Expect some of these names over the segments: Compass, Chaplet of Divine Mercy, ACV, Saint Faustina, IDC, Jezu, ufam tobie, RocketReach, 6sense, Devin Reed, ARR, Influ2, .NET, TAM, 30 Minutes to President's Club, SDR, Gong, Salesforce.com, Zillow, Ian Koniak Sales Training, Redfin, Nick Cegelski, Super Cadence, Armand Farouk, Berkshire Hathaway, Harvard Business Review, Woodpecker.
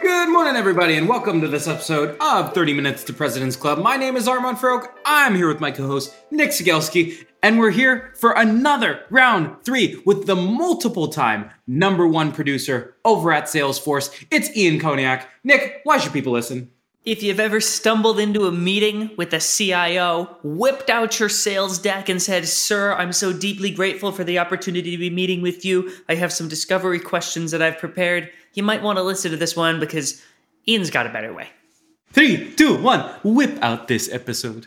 Good morning, everybody, and welcome to this episode of 30 Minutes to President's Club. My name is Armand Farouk. I'm here with my co-host, Nick Cegelski, and we're here for another round three with the multiple-time number one producer over at Salesforce. It's Ian Koniak. Nick, why should people listen? If you've ever stumbled into a meeting with a CIO, whipped out your sales deck and said, "Sir, I'm so deeply grateful for the opportunity to be meeting with you. I have some discovery questions that I've prepared." You might want to listen to this one because Ian's got a better way. 3, 2, 1, whip out this episode.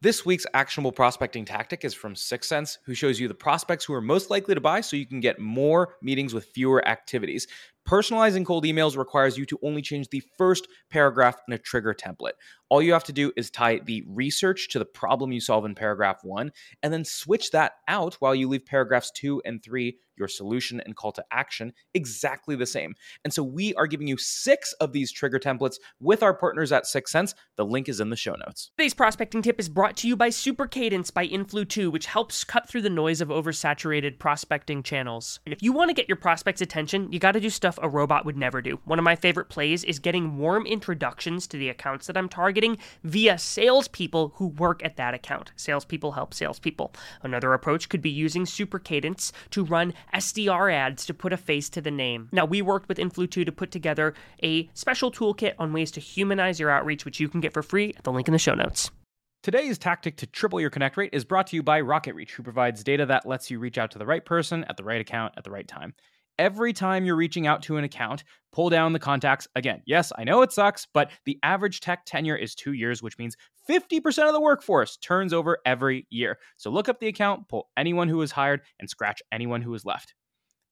This week's actionable prospecting tactic is from 6sense, who shows you the prospects who are most likely to buy so you can get more meetings with fewer activities. Personalizing cold emails requires you to only change the first paragraph in a trigger template. All you have to do is tie the research to the problem you solve in paragraph 1, and then switch that out while you leave paragraphs 2 and 3, your solution and call to action, exactly the same. And so we are giving you 6 of these trigger templates with our partners at 6sense. The link is in the show notes. Today's prospecting tip is brought to you by Super Cadence by Influ2, which helps cut through the noise of oversaturated prospecting channels. If you want to get your prospects' attention, you got to do stuff a robot would never do. One of my favorite plays is getting warm introductions to the accounts that I'm targeting via salespeople who work at that account. Salespeople help salespeople. Another approach could be using Super Cadence to run SDR ads to put a face to the name. Now, we worked with Influ2 to put together a special toolkit on ways to humanize your outreach, which you can get for free at the link in the show notes. Today's tactic to triple your connect rate is brought to you by RocketReach, who provides data that lets you reach out to the right person at the right account at the right time. Every time you're reaching out to an account, pull down the contacts again. Yes, I know it sucks, but the average tech tenure is 2 years, which means 50% of the workforce turns over every year. So look up the account, pull anyone who was hired, and scratch anyone who was left.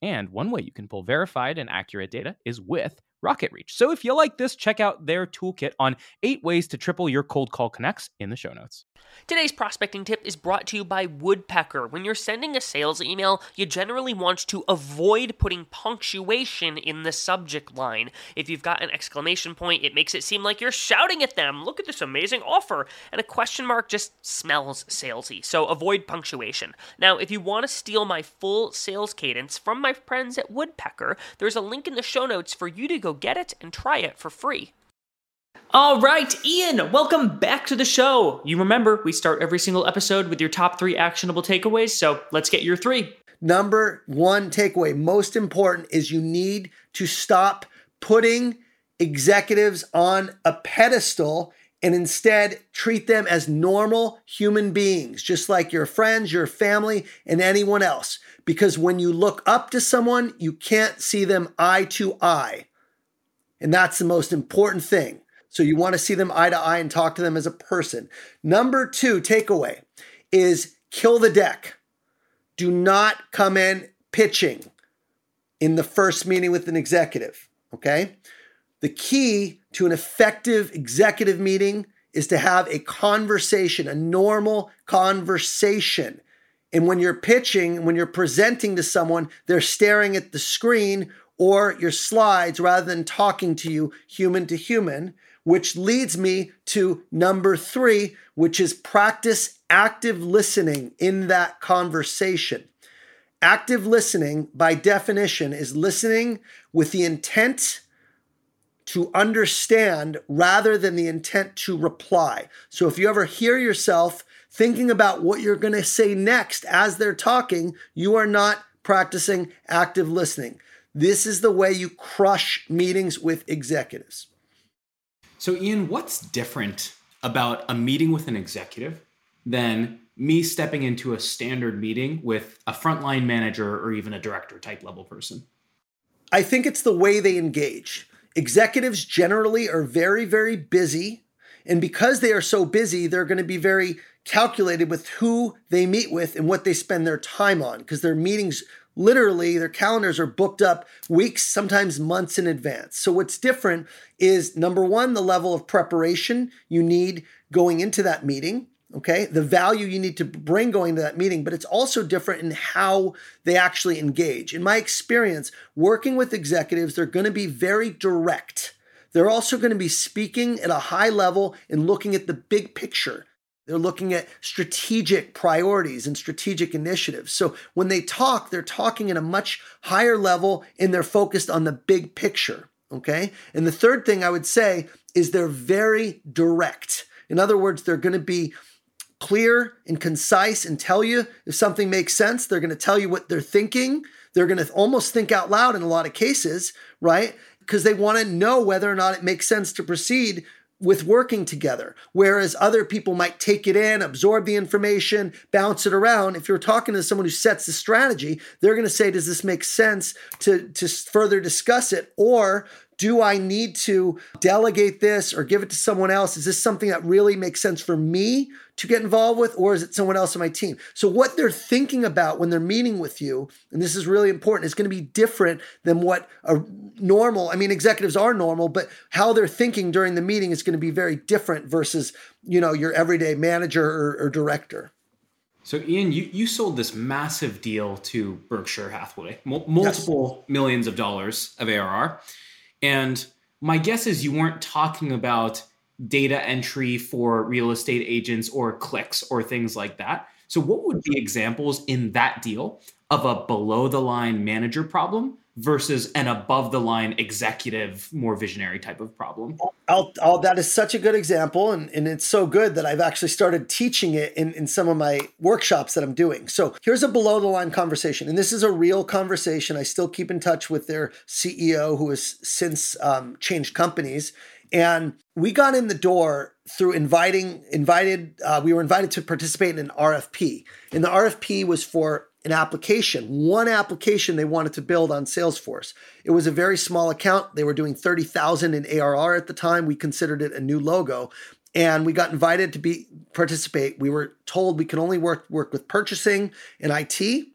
And one way you can pull verified and accurate data is with RocketReach. So if you like this, check out their toolkit on 8 ways to triple your cold call connects in the show notes. Today's prospecting tip is brought to you by Woodpecker. When you're sending a sales email, you generally want to avoid putting punctuation in the subject line. If you've got an exclamation point, it makes it seem like you're shouting at them, "Look at this amazing offer," and a question mark just smells salesy, so avoid punctuation. Now, if you want to steal my full sales cadence from my friends at Woodpecker, there's a link in the show notes for you to go get it and try it for free. All right, Ian, welcome back to the show. You remember, we start every single episode with your top 3 actionable takeaways, so let's get your 3. Number 1 takeaway, most important, is you need to stop putting executives on a pedestal and instead treat them as normal human beings, just like your friends, your family, and anyone else. Because when you look up to someone, you can't see them eye to eye. And that's the most important thing. So you want to see them eye to eye and talk to them as a person. Number 2 takeaway is kill the deck. Do not come in pitching in the first meeting with an executive, okay? The key to an effective executive meeting is to have a conversation, a normal conversation. And when you're pitching, when you're presenting to someone, they're staring at the screen or your slides rather than talking to you human to human, which leads me to number 3, which is practice active listening in that conversation. Active listening, by definition, is listening with the intent to understand rather than the intent to reply. So if you ever hear yourself thinking about what you're going to say next as they're talking, you are not practicing active listening. This is the way you crush meetings with executives. So Ian, what's different about a meeting with an executive than me stepping into a standard meeting with a frontline manager or even a director type level person? I think it's the way they engage. Executives generally are very, very busy. And because they are so busy, they're going to be very calculated with who they meet with and what they spend their time on, because their meetings, literally, their calendars are booked up weeks, sometimes months in advance. So what's different is, number one, the level of preparation you need going into that meeting. Okay, the value you need to bring going to that meeting, but it's also different in how they actually engage. In my experience, working with executives, they're going to be very direct. They're also going to be speaking at a high level and looking at the big picture. They're looking at strategic priorities and strategic initiatives. So when they talk, they're talking at a much higher level and they're focused on the big picture. Okay, and the third thing I would say is they're very direct. In other words, they're going to be clear and concise and tell you if something makes sense. They're going to tell you what they're thinking. They're going to almost think out loud in a lot of cases, right? Because they want to know whether or not it makes sense to proceed with working together. Whereas other people might take it in, absorb the information, bounce it around. If you're talking to someone who sets the strategy, they're going to say, does this make sense to further discuss it? Or do I need to delegate this or give it to someone else? Is this something that really makes sense for me to get involved with, or is it someone else on my team? So what they're thinking about when they're meeting with you, and this is really important, is going to be different than what executives are normal, but how they're thinking during the meeting is going to be very different versus, your everyday manager or director. So Ian, you sold this massive deal to Berkshire Hathaway, multiple millions of dollars of ARR. And my guess is you weren't talking about data entry for real estate agents or clicks or things like that. So what would be examples in that deal of a below the line manager problem versus an above the line executive, more visionary type of problem? That is such a good example. And it's so good that I've actually started teaching it in some of my workshops that I'm doing. So here's a below the line conversation. And this is a real conversation. I still keep in touch with their CEO, who has since changed companies. And we got in the door through we were invited to participate in an RFP. And the RFP was for an application, one application they wanted to build on Salesforce. It was a very small account. They were doing 30,000 in ARR at the time. We considered it a new logo, and we got invited to participate. We were told we could only work with purchasing and IT,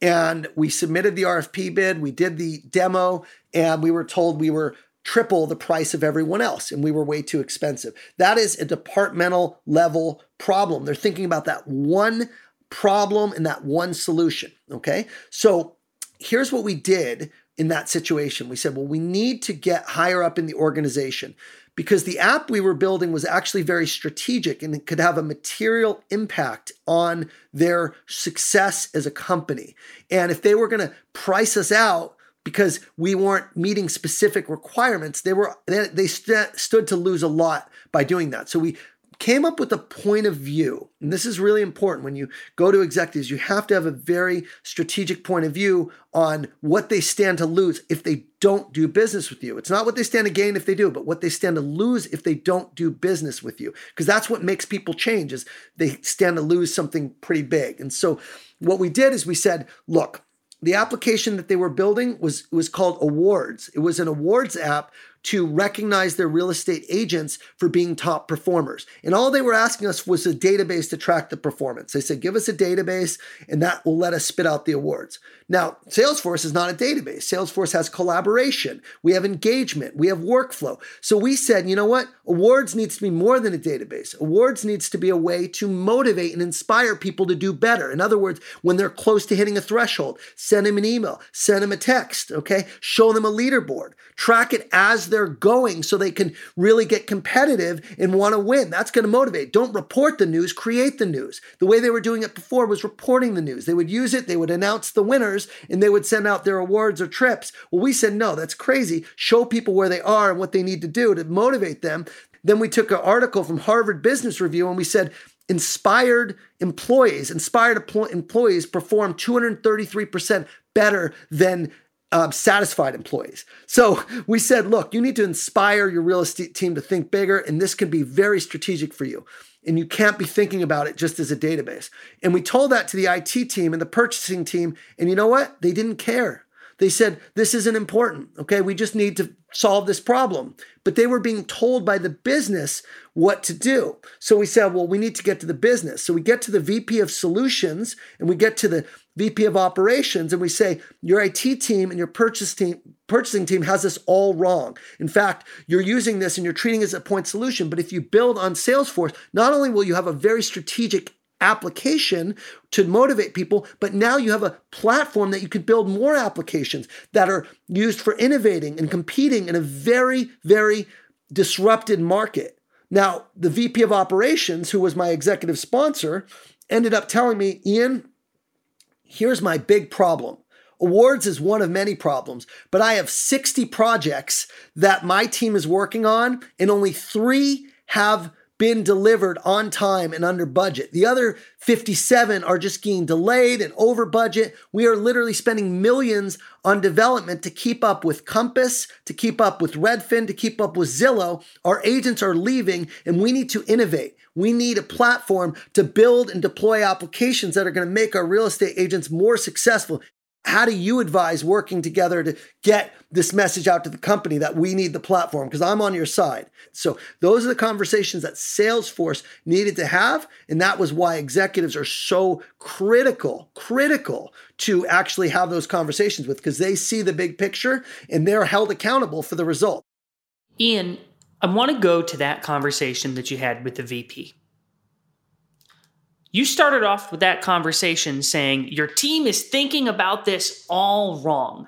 and we submitted the RFP bid. We did the demo, and we were told we were triple the price of everyone else, and we were way too expensive. That is a departmental level problem. They're thinking about that one problem and that one solution. Okay. So here's what we did in that situation. We said, well, we need to get higher up in the organization because the app we were building was actually very strategic and it could have a material impact on their success as a company. And if they were going to price us out because we weren't meeting specific requirements, they stood to lose a lot by doing that. So we came up with a point of view. And this is really important. When you go to executives, you have to have a very strategic point of view on what they stand to lose if they don't do business with you. It's not what they stand to gain if they do, but what they stand to lose if they don't do business with you. Because that's what makes people change, is they stand to lose something pretty big. And so what we did is we said, look, the application that they were building was called Awards. It was an awards app to recognize their real estate agents for being top performers. And all they were asking us was a database to track the performance. They said, give us a database and that will let us spit out the awards. Now, Salesforce is not a database. Salesforce has collaboration. We have engagement. We have workflow. So we said, you know what? Awards needs to be more than a database. Awards needs to be a way to motivate and inspire people to do better. In other words, when they're close to hitting a threshold, send them an email, send them a text, okay? Show them a leaderboard. Track it as they're going so they can really get competitive and want to win. That's going to motivate. Don't report the news, create the news. The way they were doing it before was reporting the news. They would use it, they would announce the winners, and they would send out their awards or trips. Well, we said, no, that's crazy. Show people where they are and what they need to do to motivate them. Then we took an article from Harvard Business Review and we said, Inspired employees perform 233% better than satisfied employees. So we said, look, you need to inspire your real estate team to think bigger, and this can be very strategic for you. And you can't be thinking about it just as a database. And we told that to the IT team and the purchasing team. And you know what? They didn't care. They said, this isn't important. Okay, we just need to solve this problem. But they were being told by the business what to do. So we said, well, we need to get to the business. So we get to the VP of solutions and we get to the VP of operations, and we say, your IT team and your purchasing team has this all wrong. In fact, you're using this and you're treating it as a point solution. But if you build on Salesforce, not only will you have a very strategic application to motivate people, but now you have a platform that you could build more applications that are used for innovating and competing in a very, very disrupted market. Now, the VP of operations, who was my executive sponsor, ended up telling me, Ian, here's my big problem. Awards is one of many problems, but I have 60 projects that my team is working on, and only 3 have been delivered on time and under budget. The other 57 are just being delayed and over budget. We are literally spending millions on development to keep up with Compass, to keep up with Redfin, to keep up with Zillow. Our agents are leaving, and we need to innovate. We need a platform to build and deploy applications that are going to make our real estate agents more successful. How do you advise working together to get this message out to the company that we need the platform? Because I'm on your side. So those are the conversations that Salesforce needed to have. And that was why executives are so critical to actually have those conversations with, because they see the big picture and they're held accountable for the result. Ian, I want to go to that conversation that you had with the VP. You started off with that conversation saying, your team is thinking about this all wrong.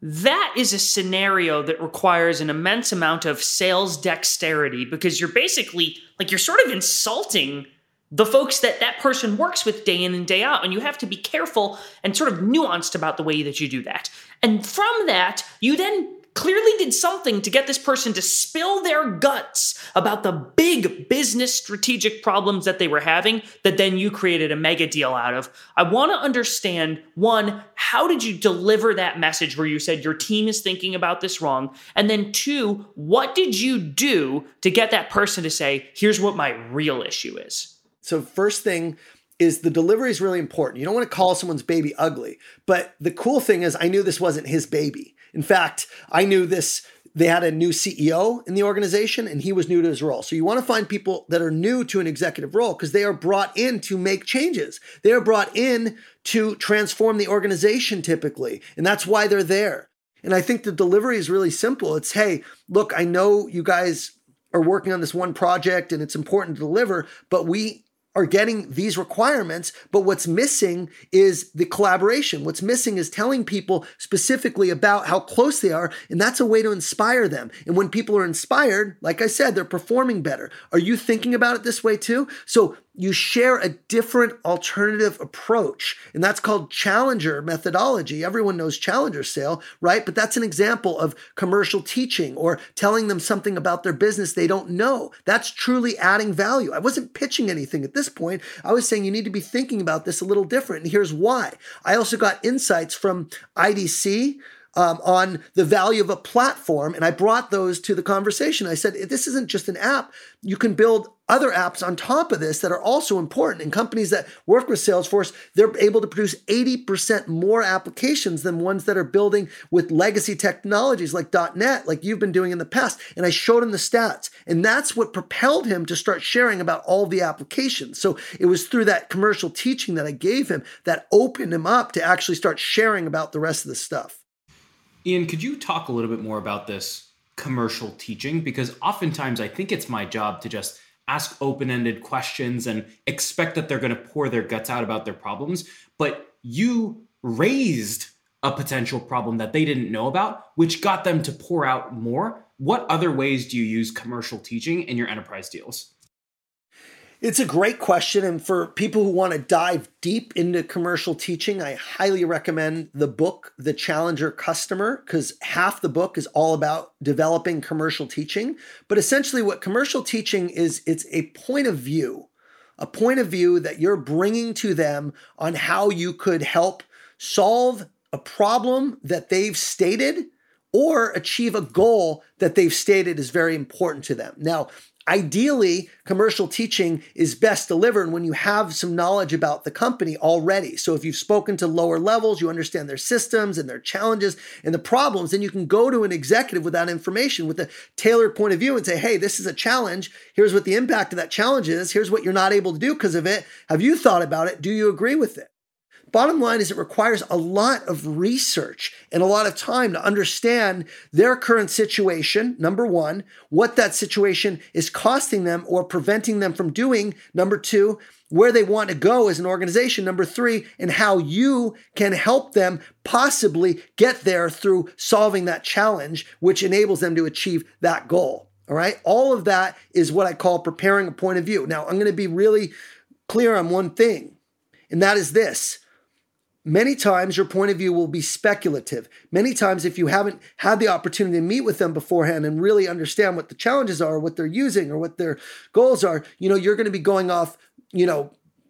That is a scenario that requires an immense amount of sales dexterity, because you're basically, you're sort of insulting the folks that person works with day in and day out, and you have to be careful and sort of nuanced about the way that you do that. And from that, you then clearly did something to get this person to spill their guts about the big business strategic problems that they were having, that then you created a mega deal out of. I want to understand, one, how did you deliver that message where you said your team is thinking about this wrong? And then two, what did you do to get that person to say, here's what my real issue is? So first thing is, the delivery is really important. You don't want to call someone's baby ugly. But the cool thing is, I knew this wasn't his baby. In fact, I knew this, they had a new CEO in the organization and he was new to his role. So you want to find people that are new to an executive role, because they are brought in to make changes. They are brought in to transform the organization typically. And that's why they're there. And I think the delivery is really simple. It's, hey, look, I know you guys are working on this one project and it's important to deliver, but we are getting these requirements, but what's missing is the collaboration. What's missing is telling people specifically about how close they are, and that's a way to inspire them. And when people are inspired, like I said, they're performing better. Are you thinking about it this way too? So you share a different alternative approach, and that's called challenger methodology. Everyone knows challenger sale, right? But that's an example of commercial teaching or telling them something about their business they don't know. That's truly adding value. I wasn't pitching anything at this point. I was saying you need to be thinking about this a little different, and here's why. I also got insights from IDC, on the value of a platform. And I brought those to the conversation. I said, this isn't just an app. You can build other apps on top of this that are also important. And companies that work with Salesforce, they're able to produce 80% more applications than ones that are building with legacy technologies like .NET, like you've been doing in the past. And I showed him the stats. And that's what propelled him to start sharing about all the applications. So it was through that commercial teaching that I gave him that opened him up to actually start sharing about the rest of the stuff. Ian, could you talk a little bit more about this commercial teaching? Because oftentimes I think it's my job to just ask open-ended questions and expect that they're going to pour their guts out about their problems. But you raised a potential problem that they didn't know about, which got them to pour out more. What other ways do you use commercial teaching in your enterprise deals? It's a great question. And for people who want to dive deep into commercial teaching, I highly recommend the book, The Challenger Customer, because half the book is all about developing commercial teaching. But essentially what commercial teaching is, it's a point of view. a point of view that you're bringing to them on how you could help solve a problem that they've stated or achieve a goal that they've stated is very important to them. Now, ideally, commercial teaching is best delivered when you have some knowledge about the company already. So if you've spoken to lower levels, you understand their systems and their challenges and the problems, then you can go to an executive with that information, with a tailored point of view and say, hey, this is a challenge. Here's what the impact of that challenge is. Here's what you're not able to do because of it. Have you thought about it? Do you agree with it? Bottom line is it requires a lot of research and a lot of time to understand their current situation, number one, what that situation is costing them or preventing them from doing, number two, where they want to go as an organization, number three, and how you can help them possibly get there through solving that challenge, which enables them to achieve that goal, all right? All of that is what I call preparing a point of view. Now, I'm going to be really clear on one thing, and that is this. Many times your point of view will be speculative. Many times if you haven't had the opportunity to meet with them beforehand and really understand what the challenges are, what they're using or what their goals are, you're going to be going off,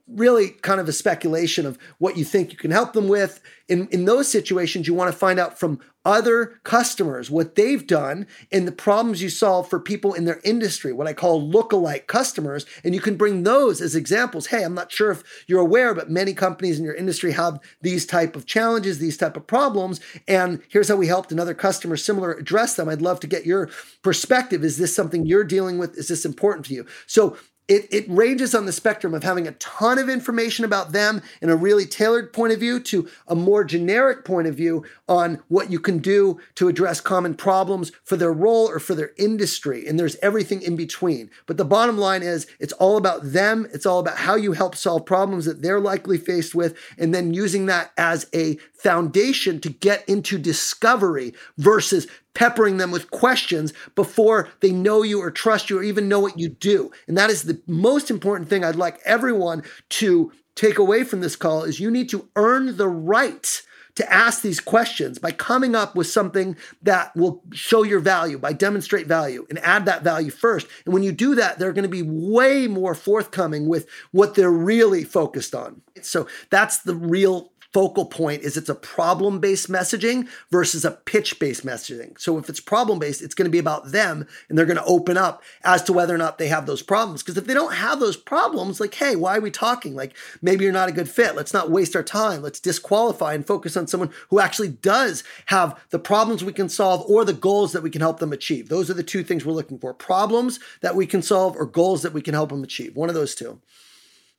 really kind of a speculation of what you think you can help them with. In those situations, you want to find out from other customers what they've done and the problems you solve for people in their industry, what I call lookalike customers. And you can bring those as examples. Hey, I'm not sure if you're aware, but many companies in your industry have these type of challenges, these type of problems. And here's how we helped another customer similar address them. I'd love to get your perspective. Is this something you're dealing with? Is this important to you? So It ranges on the spectrum of having a ton of information about them in a really tailored point of view to a more generic point of view on what you can do to address common problems for their role or for their industry. And there's everything in between. But the bottom line is it's all about them. It's all about how you help solve problems that they're likely faced with, and then using that as a foundation to get into discovery versus peppering them with questions before they know you or trust you or even know what you do. And that is the most important thing I'd like everyone to take away from this call is you need to earn the right to ask these questions by coming up with something that will show your value, by demonstrate value and add that value first. And when you do that, they're going to be way more forthcoming with what they're really focused on. So that's the real focal point is it's a problem-based messaging versus a pitch-based messaging. So if it's problem-based, it's going to be about them and they're going to open up as to whether or not they have those problems. Because if they don't have those problems, like, hey, why are we talking? Like, maybe you're not a good fit. Let's not waste our time. Let's disqualify and focus on someone who actually does have the problems we can solve or the goals that we can help them achieve. Those are the two things we're looking for. Problems that we can solve or goals that we can help them achieve. One of those two.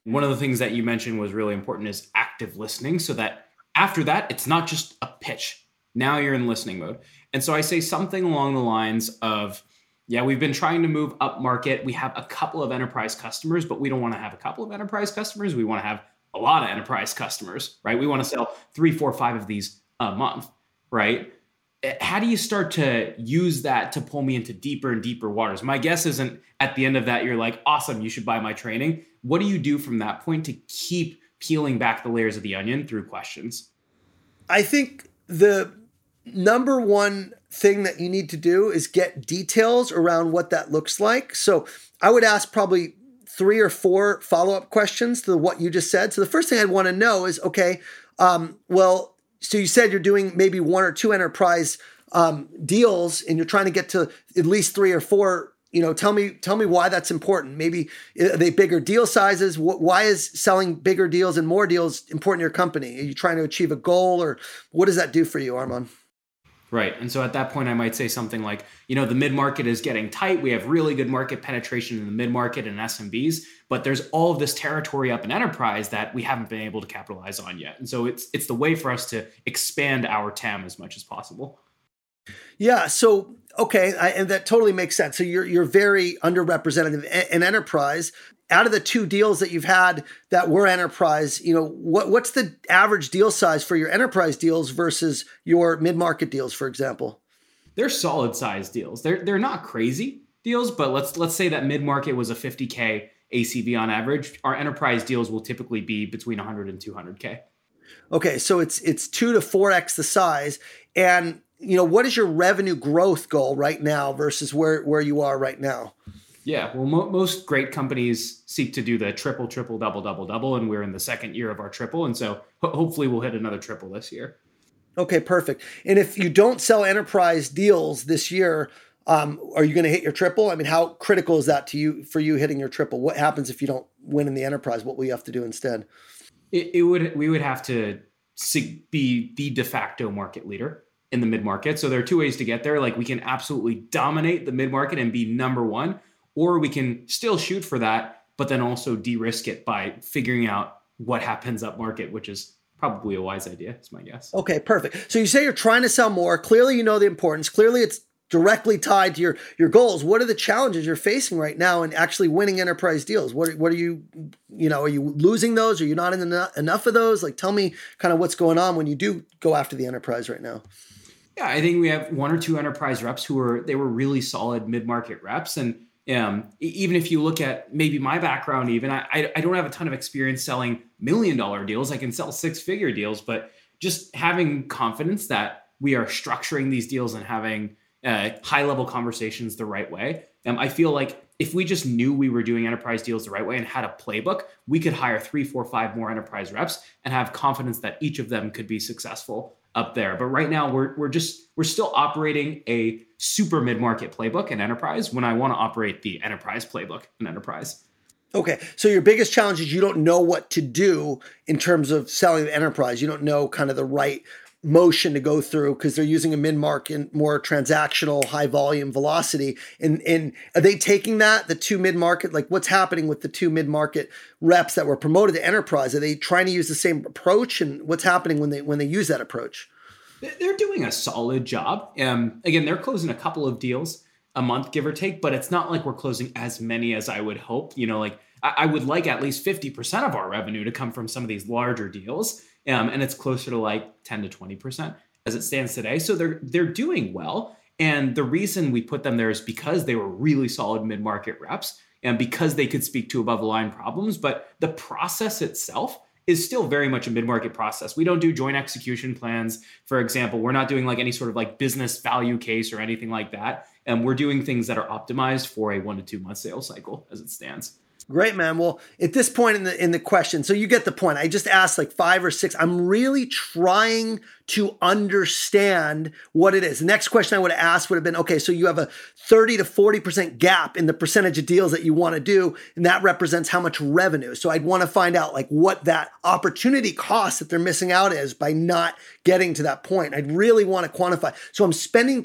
One of the things that you mentioned was really important is active listening, so that after that, it's not just a pitch. Now you're in listening mode. And so I say something along the lines of, yeah, we've been trying to move up market. We have a couple of enterprise customers, but we don't want to have a couple of enterprise customers. We want to have a lot of enterprise customers, right? We want to sell 3, 4, 5 of these a month, right? How do you start to use that to pull me into deeper and deeper waters? My guess isn't at the end of that, you're like, awesome, you should buy my training. What do you do from that point to keep peeling back the layers of the onion through questions? I think the number one thing that you need to do is get details around what that looks like. So I would ask probably 3 or 4 follow-up questions to what you just said. So the first thing I'd want to know is, okay, so you said you're doing maybe 1 or 2 enterprise deals, and you're trying to get to at least 3 or 4. Tell me why that's important. Maybe are they bigger deal sizes? Why is selling bigger deals and more deals important to your company? Are you trying to achieve a goal, or what does that do for you, Armand? Right. And so at that point, I might say something like, the mid-market is getting tight. We have really good market penetration in the mid-market and SMBs, but there's all of this territory up in enterprise that we haven't been able to capitalize on yet. And so it's the way for us to expand our TAM as much as possible. Yeah. So, okay. And that totally makes sense. So you're very underrepresented in enterprise. Out of the 2 deals that you've had that were enterprise, what's the average deal size for your enterprise deals versus your mid-market deals, for example? They're solid size deals. They're not crazy deals, but let's say that mid-market was a $50K ACV on average. Our enterprise deals will typically be between $100 and $200K. Okay, so it's 2 to 4x the size. And what is your revenue growth goal right now versus where you are right now? Yeah, well, most great companies seek to do the triple, triple, double, double, double, and we're in the second year of our triple. And so hopefully we'll hit another triple this year. Okay, perfect. And if you don't sell enterprise deals this year, are you going to hit your triple? I mean, how critical is that to you for you hitting your triple? What happens if you don't win in the enterprise? What will you have to do instead? We would have to be the de facto market leader in the mid-market. So there are two ways to get there. Like, we can absolutely dominate the mid-market and be number one, or we can still shoot for that, but then also de-risk it by figuring out what happens up market, which is probably a wise idea, is my guess. Okay, perfect. So you say you're trying to sell more. Clearly, you know the importance. Clearly, it's directly tied to your goals. What are the challenges you're facing right now in actually winning enterprise deals? What are you know, are you losing those? Are you not in enough of those? Like, tell me kind of what's going on when you do go after the enterprise right now. Yeah, I think we have one or two enterprise reps who were really solid mid-market reps. And even if you look at maybe my background, even I don't have a ton of experience selling $1 million deals. I can sell six-figure deals, but just having confidence that we are structuring these deals and having high-level conversations the right way. I feel like if we just knew we were doing enterprise deals the right way and had a playbook, we could hire 3, 4, 5 more enterprise reps and have confidence that each of them could be successful up there. But right now we're still operating a super mid-market playbook in enterprise when I want to operate the enterprise playbook in enterprise. Okay. So your biggest challenge is you don't know what to do in terms of selling enterprise. You don't know kind of the right motion to go through because they're using a mid-market, more transactional, high volume velocity. And are they taking that, the two mid-market, like what's happening with the two mid-market reps that were promoted to enterprise? Are they trying to use the same approach, and what's happening when they use that approach? They're doing a solid job. Again, they're closing a couple of deals a month, give or take, but it's not like we're closing as many as I would hope. You know, like I would like at least 50% of our revenue to come from some of these larger deals. And it's closer to like 10 to 20% as it stands today. So they're doing well. And the reason we put them there is because they were really solid mid-market reps and because they could speak to above the line problems. But the process itself is still very much a mid-market process. We don't do joint execution plans, for example. We're not doing like any sort of like business value case or anything like that. And we're doing things that are optimized for a 1 to 2 month sales cycle as it stands. Great, man. Well, at this point in the question, so you get the point. I just asked like 5 or 6. I'm really trying to understand what it is. The next question I would have asked would have been, okay, so you have a 30 to 40% gap in the percentage of deals that you want to do, and that represents how much revenue. So I'd want to find out like what that opportunity cost that they're missing out is by not getting to that point. I'd really want to quantify. So I'm spending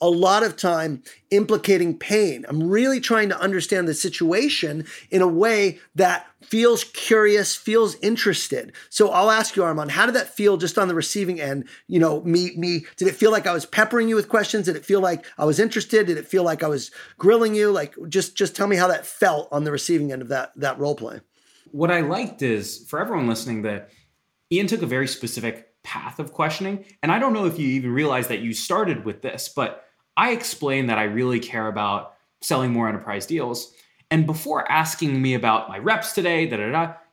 a lot of time implicating pain. I'm really trying to understand the situation in a way that feels curious, feels interested. So I'll ask you, Armand, how did that feel just on the receiving end? You know, me, did it feel like I was peppering you with questions? Did it feel like I was interested? Did it feel like I was grilling you? Like, just tell me how that felt on the receiving end of that role play. What I liked is, for everyone listening, that Ian took a very specific path of questioning. And I don't know if you even realize that you started with this, but I explained that I really care about selling more enterprise deals. And before asking me about my reps today,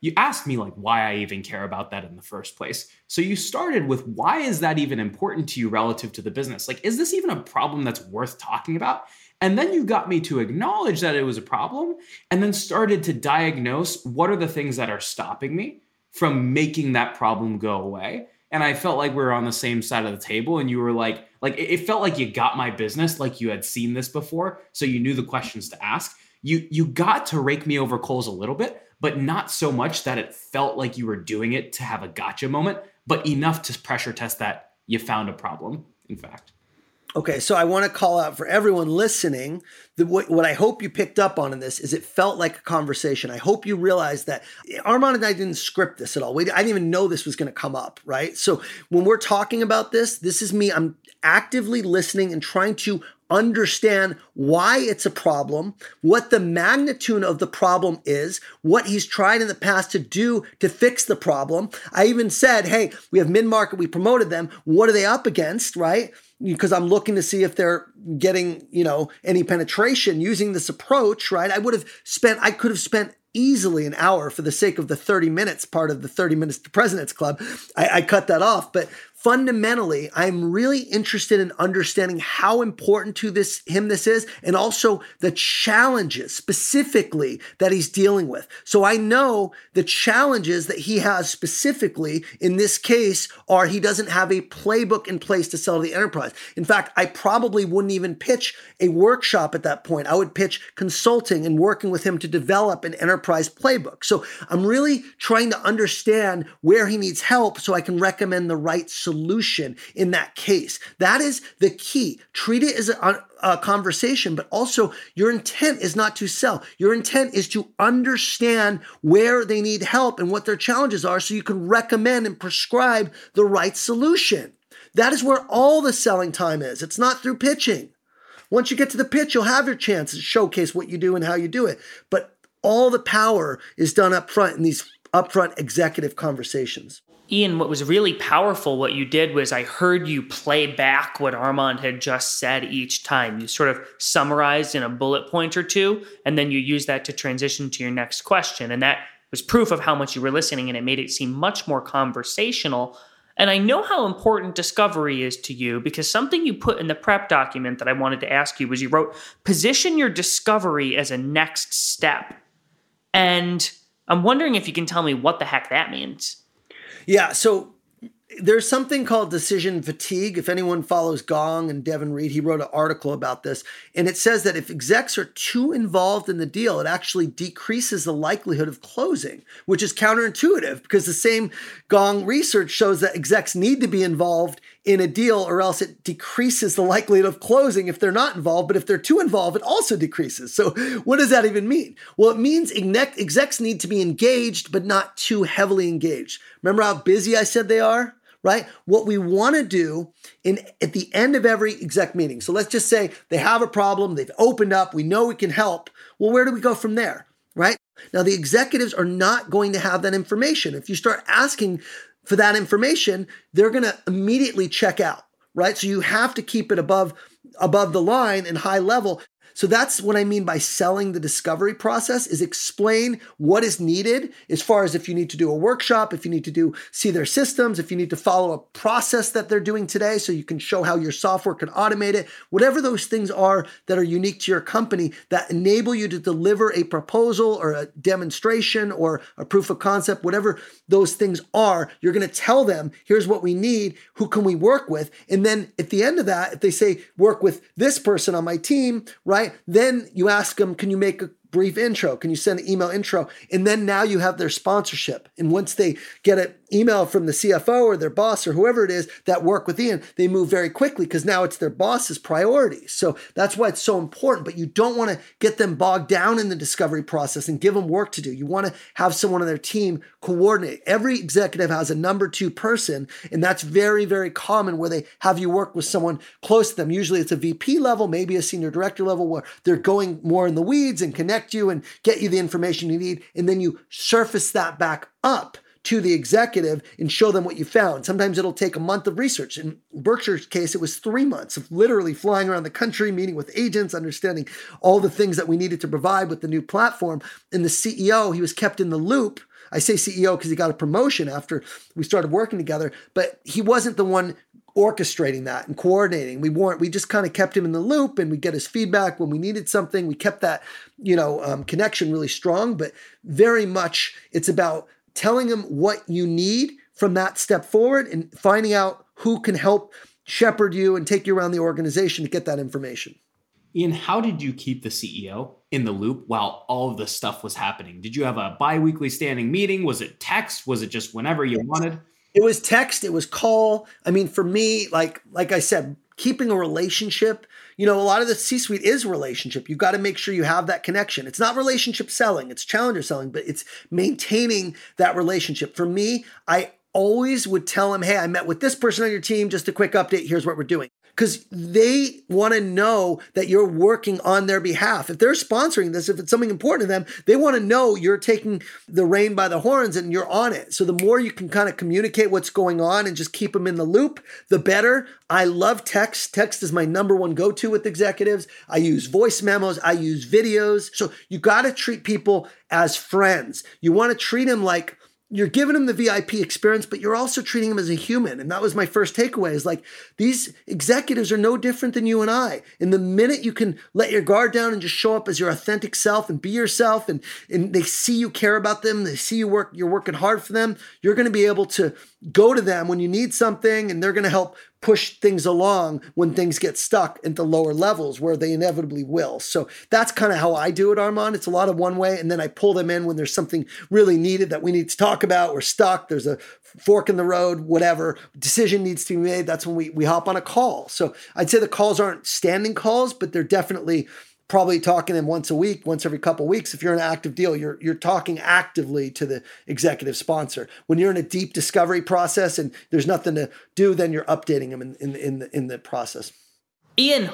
you asked me like why I even care about that in the first place. So you started with, why is that even important to you relative to the business? Like, is this even a problem that's worth talking about? And then you got me to acknowledge that it was a problem and then started to diagnose what are the things that are stopping me from making that problem go away. And I felt like we were on the same side of the table, and you were like it felt like you got my business, like you had seen this before. So you knew the questions to ask. You got to rake me over coals a little bit, but not so much that it felt like you were doing it to have a gotcha moment, but enough to pressure test that you found a problem, in fact. Okay, so I want to call out for everyone listening, what I hope you picked up on in this is it felt like a conversation. I hope you realized that Armand and I didn't script this at all. I didn't even know this was going to come up, right? So when we're talking about this is me. I'm actively listening and trying to understand why it's a problem, what the magnitude of the problem is, what he's tried in the past to do to fix the problem. I even said, hey, we have mid-market, we promoted them. What are they up against, right? Because I'm looking to see if they're getting, any penetration using this approach, right? I could have spent easily an hour for the sake of the 30 minutes part of the 30 Minutes to President's Club. I cut that off, but fundamentally, I'm really interested in understanding how important to him this is, and also the challenges specifically that he's dealing with. So I know the challenges that he has specifically in this case are he doesn't have a playbook in place to sell to the enterprise. In fact, I probably wouldn't even pitch a workshop at that point. I would pitch consulting and working with him to develop an enterprise playbook. So I'm really trying to understand where he needs help so I can recommend the right solution in that case. That is the key. Treat it as a conversation, but also your intent is not to sell. Your intent is to understand where they need help and what their challenges are so you can recommend and prescribe the right solution. That is where all the selling time is. It's not through pitching. Once you get to the pitch, you'll have your chance to showcase what you do and how you do it. But all the power is done up front in these upfront executive conversations. Ian, what was really powerful, what you did was I heard you play back what Armand had just said each time. You sort of summarized in a bullet point or two, and then you used that to transition to your next question. And that was proof of how much you were listening, and it made it seem much more conversational. And I know how important discovery is to you, because something you put in the prep document that I wanted to ask you was you wrote, position your discovery as a next step. And I'm wondering if you can tell me what the heck that means. Yeah, so there's something called decision fatigue. If anyone follows Gong and Devin Reed, he wrote an article about this. And it says that if execs are too involved in the deal, it actually decreases the likelihood of closing, which is counterintuitive because the same Gong research shows that execs need to be involved in a deal or else it decreases the likelihood of closing if they're not involved. But if they're too involved, it also decreases. So what does that even mean? Well, it means execs need to be engaged, but not too heavily engaged. Remember how busy I said they are, right? What we want to do at the end of every exec meeting. So let's just say they have a problem. They've opened up. We know we can help. Well, where do we go from there, right? Now, the executives are not going to have that information. If you start asking for that information, they're going to immediately check out, right? So you have to keep it above the line and high level. So that's what I mean by selling the discovery process is explain what is needed as far as if you need to do a workshop, if you need to see their systems, if you need to follow a process that they're doing today so you can show how your software can automate it, whatever those things are that are unique to your company that enable you to deliver a proposal or a demonstration or a proof of concept, whatever those things are, you're going to tell them, here's what we need, who can we work with? And then at the end of that, if they say, work with this person on my team, right? Then you ask them, can you make a brief intro? Can you send an email intro? And then now you have their sponsorship. And once they get an email from the CFO or their boss or whoever it is that work with Ian, they move very quickly because now it's their boss's priority. So that's why it's so important. But you don't want to get them bogged down in the discovery process and give them work to do. You want to have someone on their team coordinate. Every executive has a number two person, and that's very, very common where they have you work with someone close to them. Usually it's a VP level, maybe a senior director level where they're going more in the weeds and connecting you and get you the information you need, and then you surface that back up to the executive and show them what you found. Sometimes it'll take a month of research. In Berkshire's case, it was 3 months of literally flying around the country, meeting with agents, understanding all the things that we needed to provide with the new platform. And the CEO, he was kept in the loop. I say CEO because he got a promotion after we started working together, but he wasn't the one orchestrating that and coordinating. We just kind of kept him in the loop and we get his feedback when we needed something. We kept that, connection really strong, but very much it's about telling him what you need from that step forward and finding out who can help shepherd you and take you around the organization to get that information. Ian, how did you keep the CEO in the loop while all of this stuff was happening? Did you have a bi-weekly standing meeting? Was it text? Was it just whenever you wanted? It was text. It was call. I mean, for me, like I said, keeping a relationship, a lot of the C-suite is relationship. You've got to make sure you have that connection. It's not relationship selling. It's challenger selling, but it's maintaining that relationship. For me, I always would tell them, hey, I met with this person on your team. Just a quick update. Here's what we're doing. Because they want to know that you're working on their behalf. If they're sponsoring this, if it's something important to them, they want to know you're taking the rein by the horns and you're on it. So the more you can kind of communicate what's going on and just keep them in the loop, the better. I love text. Text is my number one go-to with executives. I use voice memos. I use videos. So you got to treat people as friends. You want to treat them like you're giving them the VIP experience, but you're also treating them as a human. And that was my first takeaway, is like, these executives are no different than you and I. And the minute you can let your guard down and just show up as your authentic self and be yourself, and they see you care about them, they see you work, you're working hard for them, you're going to be able to go to them when you need something, and they're going to help push things along when things get stuck at the lower levels, where they inevitably will. So that's kind of how I do it, Armand. It's a lot of one way, and then I pull them in when there's something really needed that we need to talk about. We're stuck. There's a fork in the road, whatever decision needs to be made. That's when we hop on a call. So I'd say the calls aren't standing calls, but they're definitely probably talking them once a week, once every couple of weeks. If you're in an active deal, you're talking actively to the executive sponsor. When you're in a deep discovery process and there's nothing to do, then you're updating them in the process. Ian,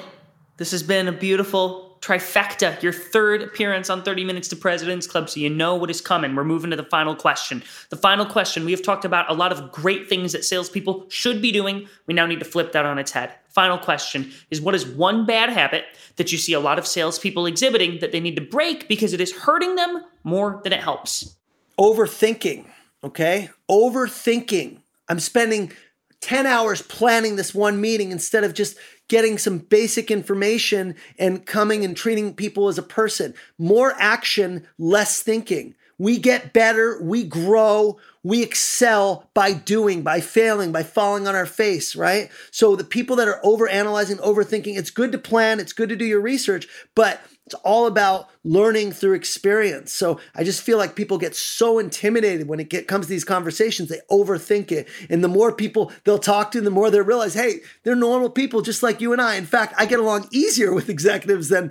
this has been a beautiful trifecta, your third appearance on 30 Minutes to President's Club, so you know what is coming. We're moving to the final question. The final question, we have talked about a lot of great things that salespeople should be doing. We now need to flip that on its head. Final question is, what is one bad habit that you see a lot of salespeople exhibiting that they need to break because it is hurting them more than it helps? Overthinking, okay? Overthinking. I'm spending 10 hours planning this one meeting instead of just getting some basic information and coming and treating people as a person. More action, less thinking. We get better, we grow, we excel by doing, by failing, by falling on our face, right? So the people that are overanalyzing, overthinking, it's good to plan, it's good to do your research, but it's all about learning through experience. So I just feel like people get so intimidated when it comes to these conversations, they overthink it. And the more people they'll talk to, the more they realize, hey, they're normal people just like you and I. In fact, I get along easier with executives than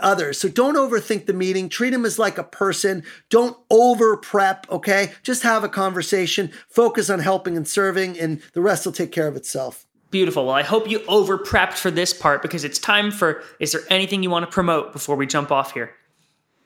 others. So don't overthink the meeting. Treat them as like a person. Don't over prep, okay? Just have a conversation. Focus on helping and serving, and the rest will take care of itself. Beautiful. Well, I hope you over-prepped for this part, because it's time for, is there anything you want to promote before we jump off here?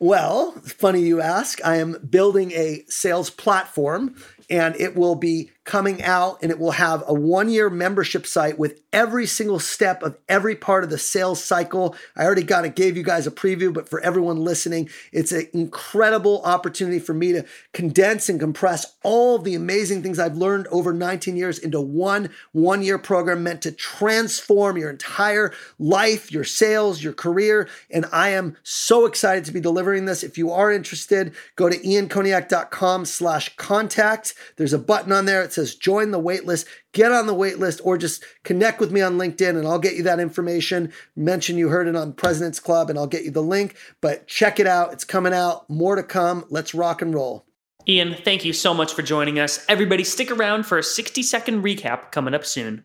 Well, funny you ask. I am building a sales platform, and it will be coming out, and it will have a 1-year membership site with every single step of every part of the sales cycle. I already gave you guys a preview, but for everyone listening, it's an incredible opportunity for me to condense and compress all the amazing things I've learned over 19 years into one 1-year program meant to transform your entire life, your sales, your career. And I am so excited to be delivering this. If you are interested, go to iankoniak.com/contact. There's a button on there. It says join the waitlist. Get on the wait list, or just connect with me on LinkedIn and I'll get you that information. Mention you heard it on President's Club and I'll get you the link. But check it out. It's coming out. More to come. Let's rock and roll. Ian, thank you so much for joining us. Everybody, stick around for a 60-second recap coming up soon.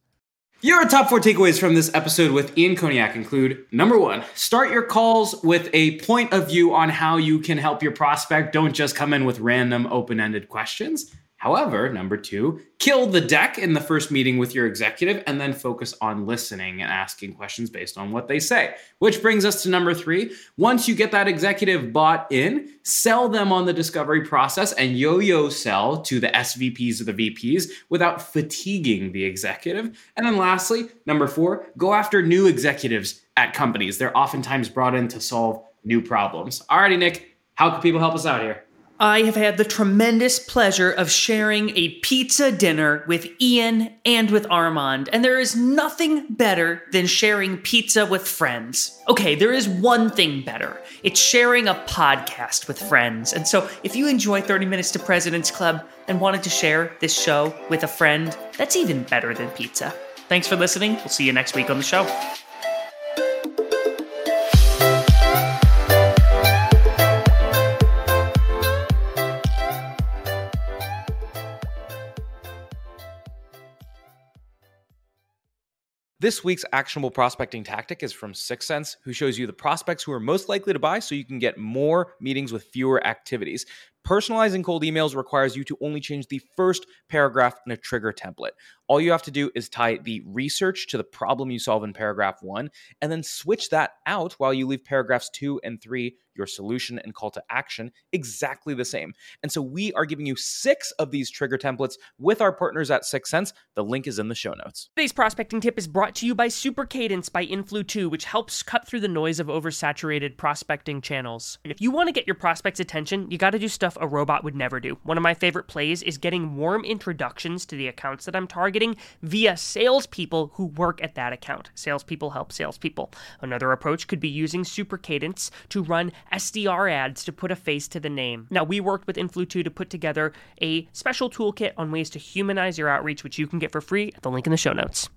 Your top 4 takeaways from this episode with Ian Koniak include, number 1, start your calls with a point of view on how you can help your prospect. Don't just come in with random open-ended questions. However, number two, kill the deck in the first meeting with your executive and then focus on listening and asking questions based on what they say. Which brings us to number three. Once you get that executive bought in, sell them on the discovery process and yo-yo sell to the SVPs or the VPs without fatiguing the executive. And then lastly, number four, go after new executives at companies. They're oftentimes brought in to solve new problems. Alrighty, Nick, how can people help us out here? I have had the tremendous pleasure of sharing a pizza dinner with Ian and with Armand, and there is nothing better than sharing pizza with friends. Okay, there is one thing better. It's sharing a podcast with friends. And so if you enjoy 30 Minutes to President's Club and wanted to share this show with a friend, that's even better than pizza. Thanks for listening. We'll see you next week on the show. This week's actionable prospecting tactic is from 6sense, who shows you the prospects who are most likely to buy so you can get more meetings with fewer activities. Personalizing cold emails requires you to only change the first paragraph in a trigger template. All you have to do is tie the research to the problem you solve in paragraph one, and then switch that out while you leave paragraphs 2 and 3, your solution and call to action, exactly the same. And so we are giving you 6 of these trigger templates with our partners at 6sense. The link is in the show notes. Today's prospecting tip is brought to you by Super Cadence by Influ2, which helps cut through the noise of oversaturated prospecting channels. If you want to get your prospect's attention, you got to do stuff a robot would never do. One of my favorite plays is getting warm introductions to the accounts that I'm targeting via salespeople who work at that account. Salespeople help salespeople. Another approach could be using Super Cadence to run SDR ads to put a face to the name. Now, we worked with Influ2 to put together a special toolkit on ways to humanize your outreach, which you can get for free at the link in the show notes.